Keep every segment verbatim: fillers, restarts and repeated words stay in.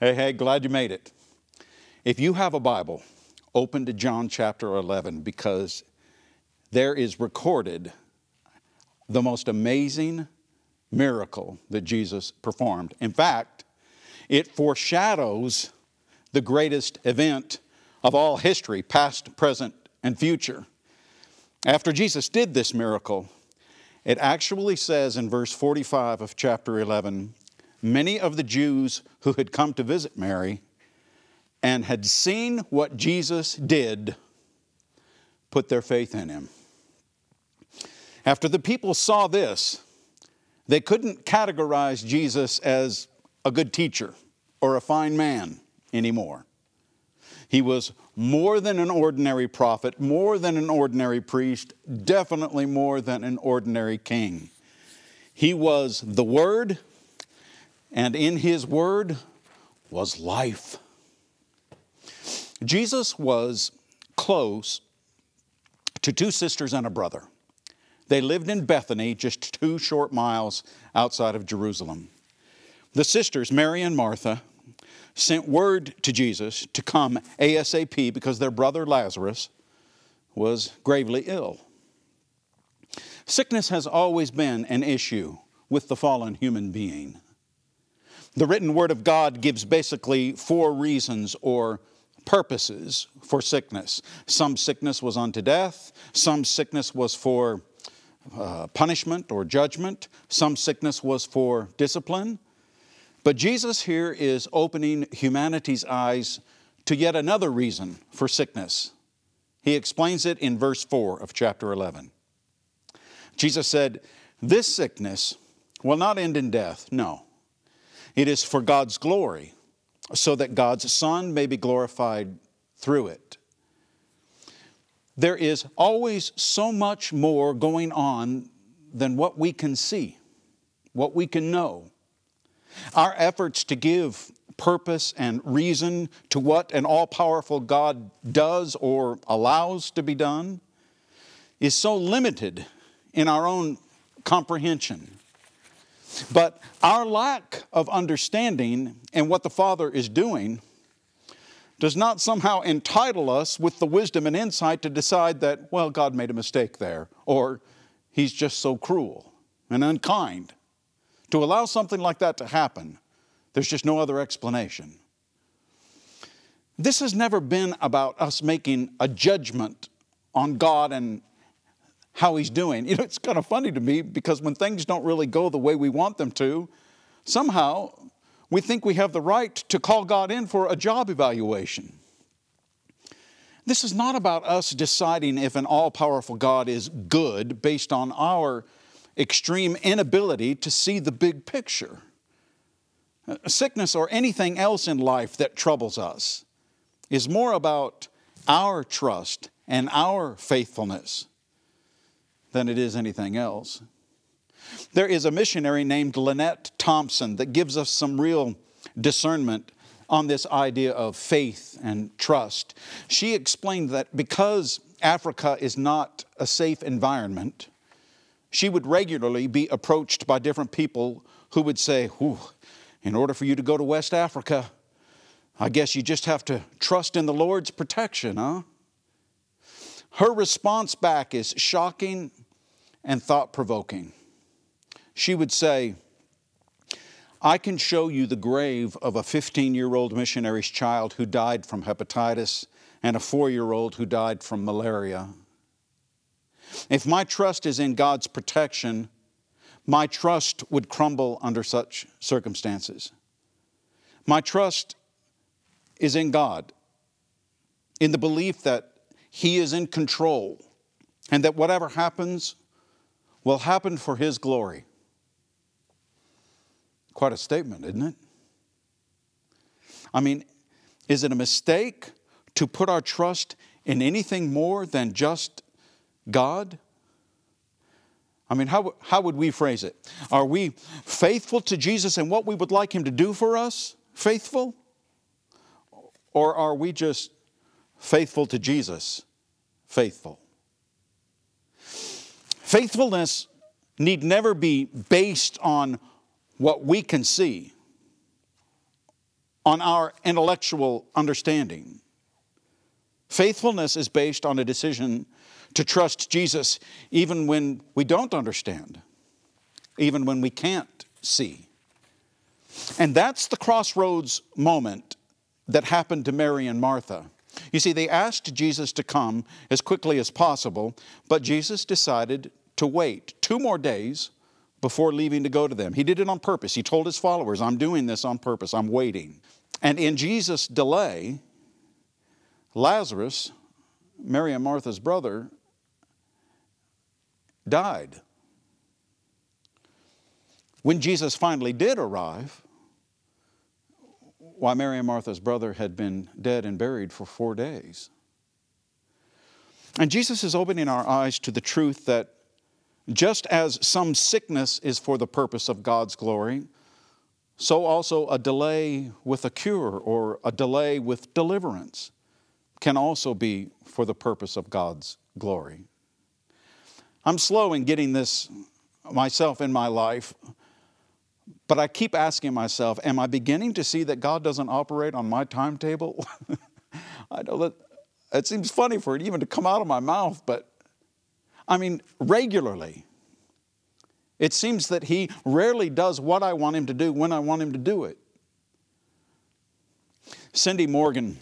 Hey, hey, glad you made it. If you have a Bible, open to John chapter eleven, because there is recorded the most amazing miracle that Jesus performed. In fact, it foreshadows the greatest event of all history, past, present, and future. After Jesus did this miracle, it actually says in verse forty-five of chapter eleven, many of the Jews who had come to visit Mary and had seen what Jesus did put their faith in him. After the people saw this, they couldn't categorize Jesus as a good teacher or a fine man anymore. He was more than an ordinary prophet, more than an ordinary priest, definitely more than an ordinary king. He was the Word, and in His Word was life. Jesus was close to two sisters and a brother. They lived in Bethany, just two short miles outside of Jerusalem. The sisters, Mary and Martha, sent word to Jesus to come ASAP because their brother Lazarus was gravely ill. Sickness has always been an issue with the fallen human being. The written Word of God gives basically four reasons or purposes for sickness. Some sickness was unto death. Some sickness was for uh, punishment or judgment. Some sickness was for discipline. But Jesus here is opening humanity's eyes to yet another reason for sickness. He explains it in verse four of chapter eleven. Jesus said, "This sickness will not end in death, no. It is for God's glory, so that God's Son may be glorified through it." There is always so much more going on than what we can see, what we can know. Our efforts to give purpose and reason to what an all-powerful God does or allows to be done is so limited in our own comprehension. But our lack of understanding and what the Father is doing does not somehow entitle us with the wisdom and insight to decide that, well, God made a mistake there, or He's just so cruel and unkind. To allow something like that to happen, there's just no other explanation. This has never been about us making a judgment on God and how He's doing. You know, it's kind of funny to me because when things don't really go the way we want them to, somehow we think we have the right to call God in for a job evaluation. This is not about us deciding if an all-powerful God is good based on our extreme inability to see the big picture. Sickness or anything else in life that troubles us is more about our trust and our faithfulness than it is anything else. There is a missionary named Lynette Thompson that gives us some real discernment on this idea of faith and trust. She explained that because Africa is not a safe environment, she would regularly be approached by different people who would say, "Whew, in order for you to go to West Africa, I guess you just have to trust in the Lord's protection, huh?" Her response back is shocking and thought-provoking. She would say, "I can show you the grave of a fifteen-year-old missionary's child who died from hepatitis and a four-year-old who died from malaria. If my trust is in God's protection, my trust would crumble under such circumstances. My trust is in God, in the belief that He is in control and that whatever happens will happen for His glory." Quite a statement, isn't it? I mean, is it a mistake to put our trust in anything more than just God? I mean, how, how would we phrase it? Are we faithful to Jesus and what we would like Him to do for us? Faithful? Or are we just faithful to Jesus? Faithful. Faithfulness need never be based on what we can see, on our intellectual understanding. Faithfulness is based on a decision to trust Jesus even when we don't understand, even when we can't see. And that's the crossroads moment that happened to Mary and Martha. You see, they asked Jesus to come as quickly as possible, but Jesus decided to wait two more days before leaving to go to them. He did it on purpose. He told his followers, I'm doing this on purpose. I'm waiting. And in Jesus' delay, Lazarus, Mary and Martha's brother, died. When Jesus finally did arrive, why, Mary and Martha's brother had been dead and buried for four days. And Jesus is opening our eyes to the truth that just as some sickness is for the purpose of God's glory, so also a delay with a cure or a delay with deliverance can also be for the purpose of God's glory. I'm slow in getting this myself in my life, but I keep asking myself, am I beginning to see that God doesn't operate on my timetable? I know that it seems funny for it even to come out of my mouth, but I mean, regularly, it seems that He rarely does what I want Him to do when I want Him to do it. Cindy Morgan,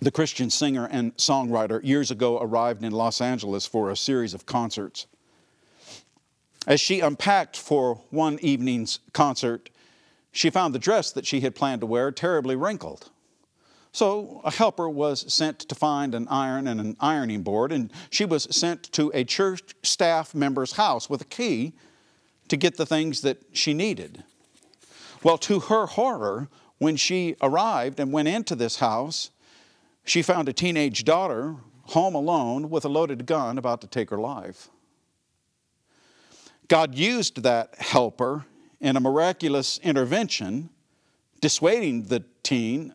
the Christian singer and songwriter, years ago arrived in Los Angeles for a series of concerts. As she unpacked for one evening's concert, she found the dress that she had planned to wear terribly wrinkled. So a helper was sent to find an iron and an ironing board, and she was sent to a church staff member's house with a key to get the things that she needed. Well, to her horror, when she arrived and went into this house, she found a teenage daughter home alone with a loaded gun about to take her life. God used that helper in a miraculous intervention, dissuading the teen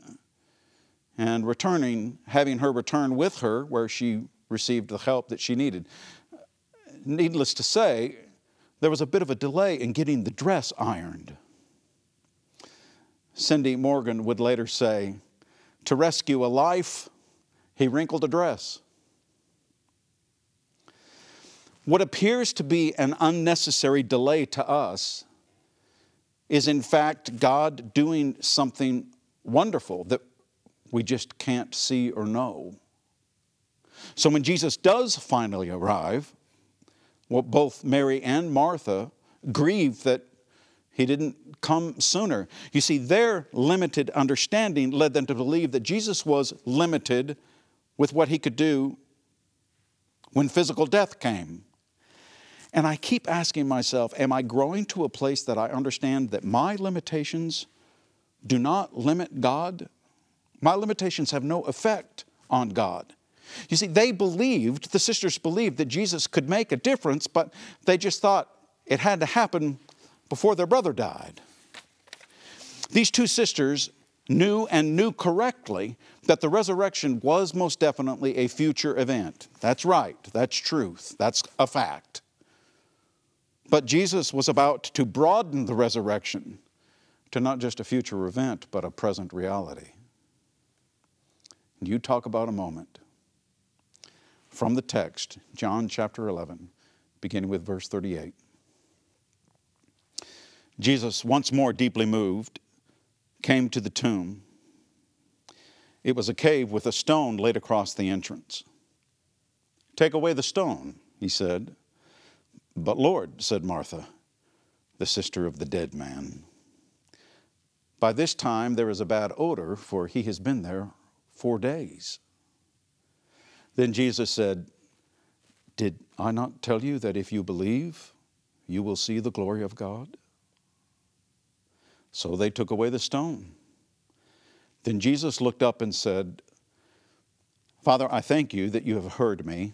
and returning, having her return with her where she received the help that she needed. Needless to say, there was a bit of a delay in getting the dress ironed. Cindy Morgan would later say, to rescue a life, he wrinkled a dress. What appears to be an unnecessary delay to us is in fact God doing something wonderful that we just can't see or know. So when Jesus does finally arrive, well, both Mary and Martha grieve that He didn't come sooner. You see, their limited understanding led them to believe that Jesus was limited with what He could do when physical death came. And I keep asking myself, am I growing to a place that I understand that my limitations do not limit God? My limitations have no effect on God. You see, they believed, the sisters believed that Jesus could make a difference, but they just thought it had to happen before their brother died. These two sisters knew and knew correctly that the resurrection was most definitely a future event. That's right. That's truth. That's a fact. But Jesus was about to broaden the resurrection to not just a future event, but a present reality. You talk about a moment. From the text, John chapter eleven, beginning with verse thirty-eight. Jesus, once more deeply moved, came to the tomb. It was a cave with a stone laid across the entrance. Take away the stone, He said. But Lord, said Martha, the sister of the dead man, by this time there is a bad odor, for he has been there four days. Then Jesus said, did I not tell you that if you believe, you will see the glory of God? So they took away the stone. Then Jesus looked up and said, Father, I thank you that you have heard me.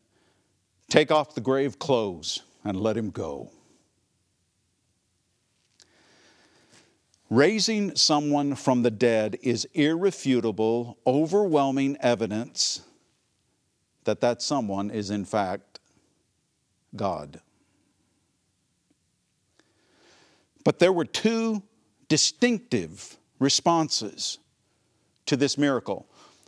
"Take off the grave clothes and let him go." Raising someone from the dead is irrefutable, overwhelming evidence that that someone is in fact God. But there were two distinctive responses to this miracle.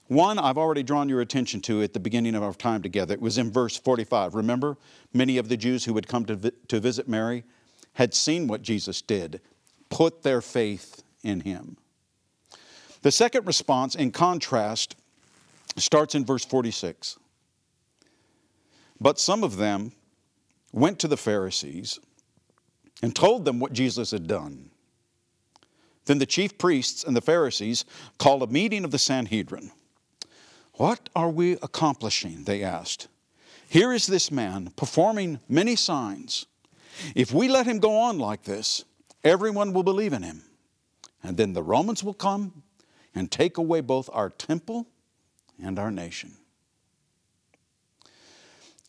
One, I've already drawn your attention to at the beginning of our time together. It was in verse forty-five. Remember, many of the Jews who had come to, vi- to visit Mary had seen what Jesus did, put their faith in him. The second response, in contrast, starts in verse forty-six. But some of them went to the Pharisees and told them what Jesus had done. Then the chief priests and the Pharisees called a meeting of the Sanhedrin. "What are we accomplishing?" they asked. "Here is this man performing many signs. If we let him go on like this, everyone will believe in him. And then the Romans will come and take away both our temple and our nation."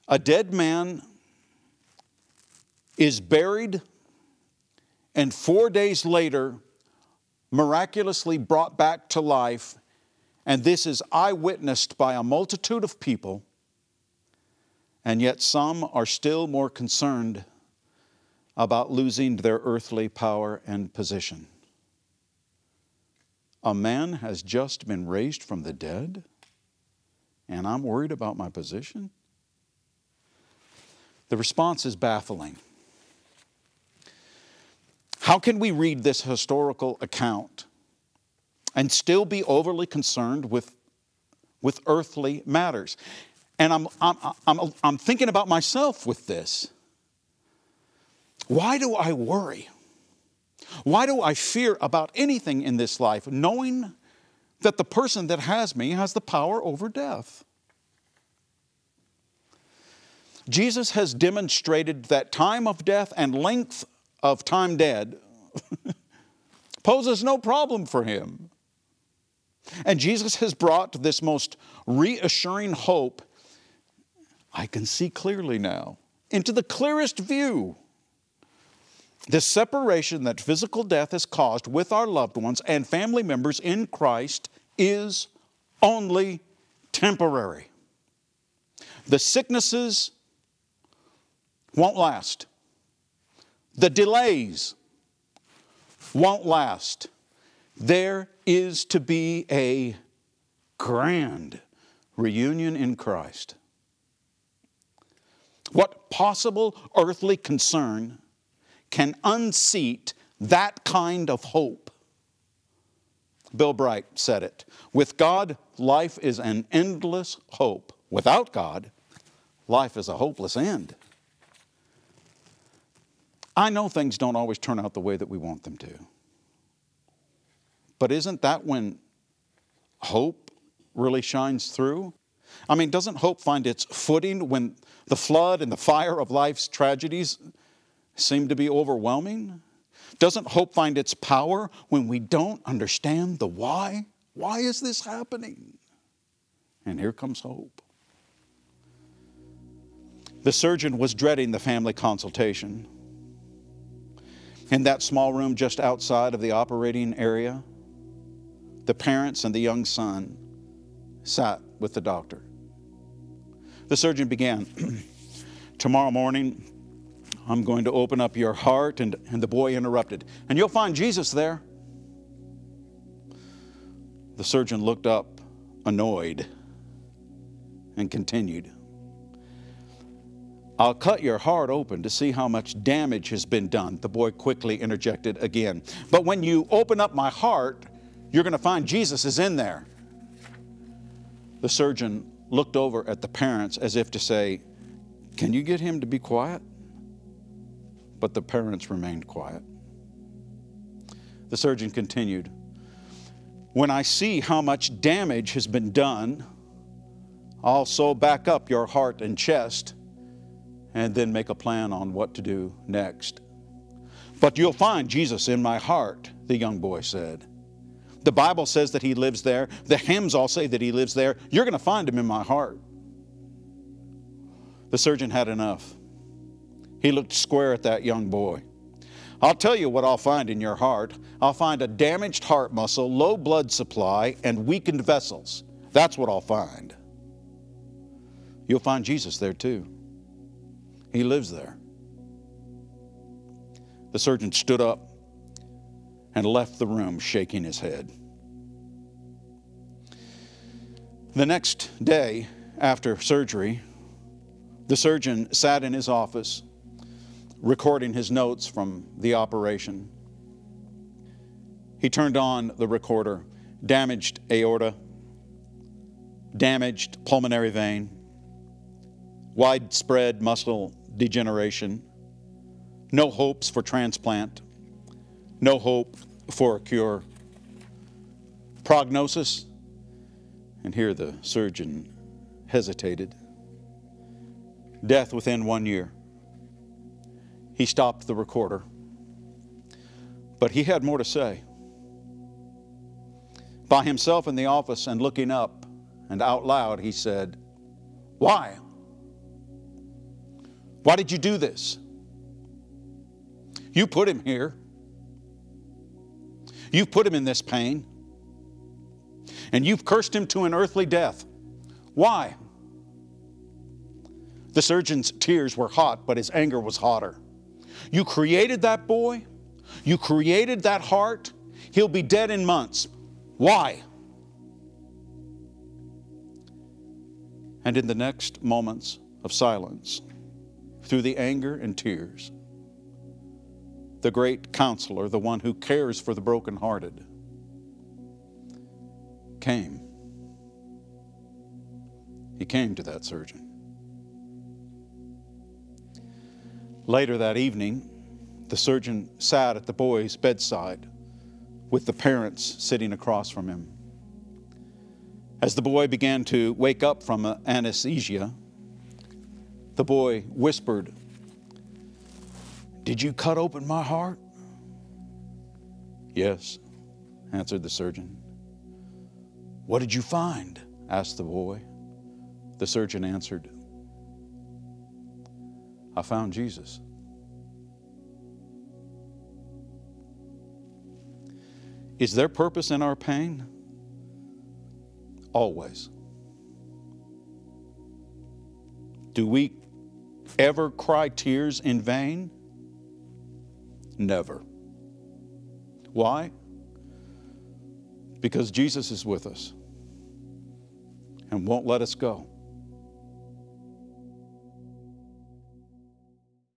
A dead man is buried and four days later miraculously brought back to life, and this is eyewitnessed by a multitude of people, and yet some are still more concerned about losing their earthly power and position. A man has just been raised from the dead, and I'm worried about my position? The response is baffling. How can we read this historical account and still be overly concerned with, with earthly matters? And I'm, I'm, I'm, I'm thinking about myself with this. Why do I worry? Why do I fear about anything in this life, knowing that the person that has me has the power over death? Jesus has demonstrated that time of death and length of time dead poses no problem for him. And Jesus has brought this most reassuring hope, I can see clearly now, into the clearest view. The separation that physical death has caused with our loved ones and family members in Christ is only temporary. The sicknesses won't last. The delays won't last. There is to be a grand reunion in Christ. What possible earthly concern can unseat that kind of hope? Bill Bright said it. With God, life is an endless hope. Without God, life is a hopeless end. I know things don't always turn out the way that we want them to. But isn't that when hope really shines through? I mean, doesn't hope find its footing when the flood and the fire of life's tragedies seem to be overwhelming? Doesn't hope find its power when we don't understand the why? Why is this happening? And here comes hope. The surgeon was dreading the family consultation. In that small room just outside of the operating area, the parents and the young son sat with the doctor. The surgeon began, "Tomorrow morning, I'm going to open up your heart," and, and the boy interrupted, "and you'll find Jesus there." The surgeon looked up, annoyed, and continued, "I'll cut your heart open to see how much damage has been done," the boy quickly interjected again. "But when you open up my heart, you're going to find Jesus is in there." The surgeon looked over at the parents as if to say, "Can you get him to be quiet?" But the parents remained quiet. The surgeon continued, "When I see how much damage has been done, I'll sew back up your heart and chest, and then make a plan on what to do next." But you'll find Jesus in my heart, the young boy said. The Bible says that he lives there. The hymns all say that he lives there. You're going to find him in my heart. The surgeon had enough. He looked square at that young boy. I'll tell you what I'll find in your heart. I'll find a damaged heart muscle, low blood supply, and weakened vessels. That's what I'll find. You'll find Jesus there too. He lives there. The surgeon stood up and left the room shaking his head. The next day after surgery, the surgeon sat in his office recording his notes from the operation. He turned on the recorder. Damaged aorta, damaged pulmonary vein, widespread muscle degeneration, no hopes for transplant, no hope for a cure. Prognosis, and here the surgeon hesitated, death within one year. He stopped the recorder, but he had more to say. By himself in the office and looking up and out loud, he said, "Why? Why did you do this? You put him here. You've put him in this pain. And you've cursed him to an earthly death. Why?" The surgeon's tears were hot, but his anger was hotter. You created that boy. You created that heart. He'll be dead in months. Why? And in the next moments of silence, through the anger and tears, the great counselor, the one who cares for the brokenhearted, came. He came to that surgeon. Later that evening, the surgeon sat at the boy's bedside with the parents sitting across from him. As the boy began to wake up from anesthesia, the boy whispered, "Did you cut open my heart?" "Yes," answered the surgeon. "What did you find?" asked the boy. The surgeon answered, "I found Jesus." Is there purpose in our pain? Always. Do we ever cry tears in vain? Never. Why? Because Jesus is with us and won't let us go.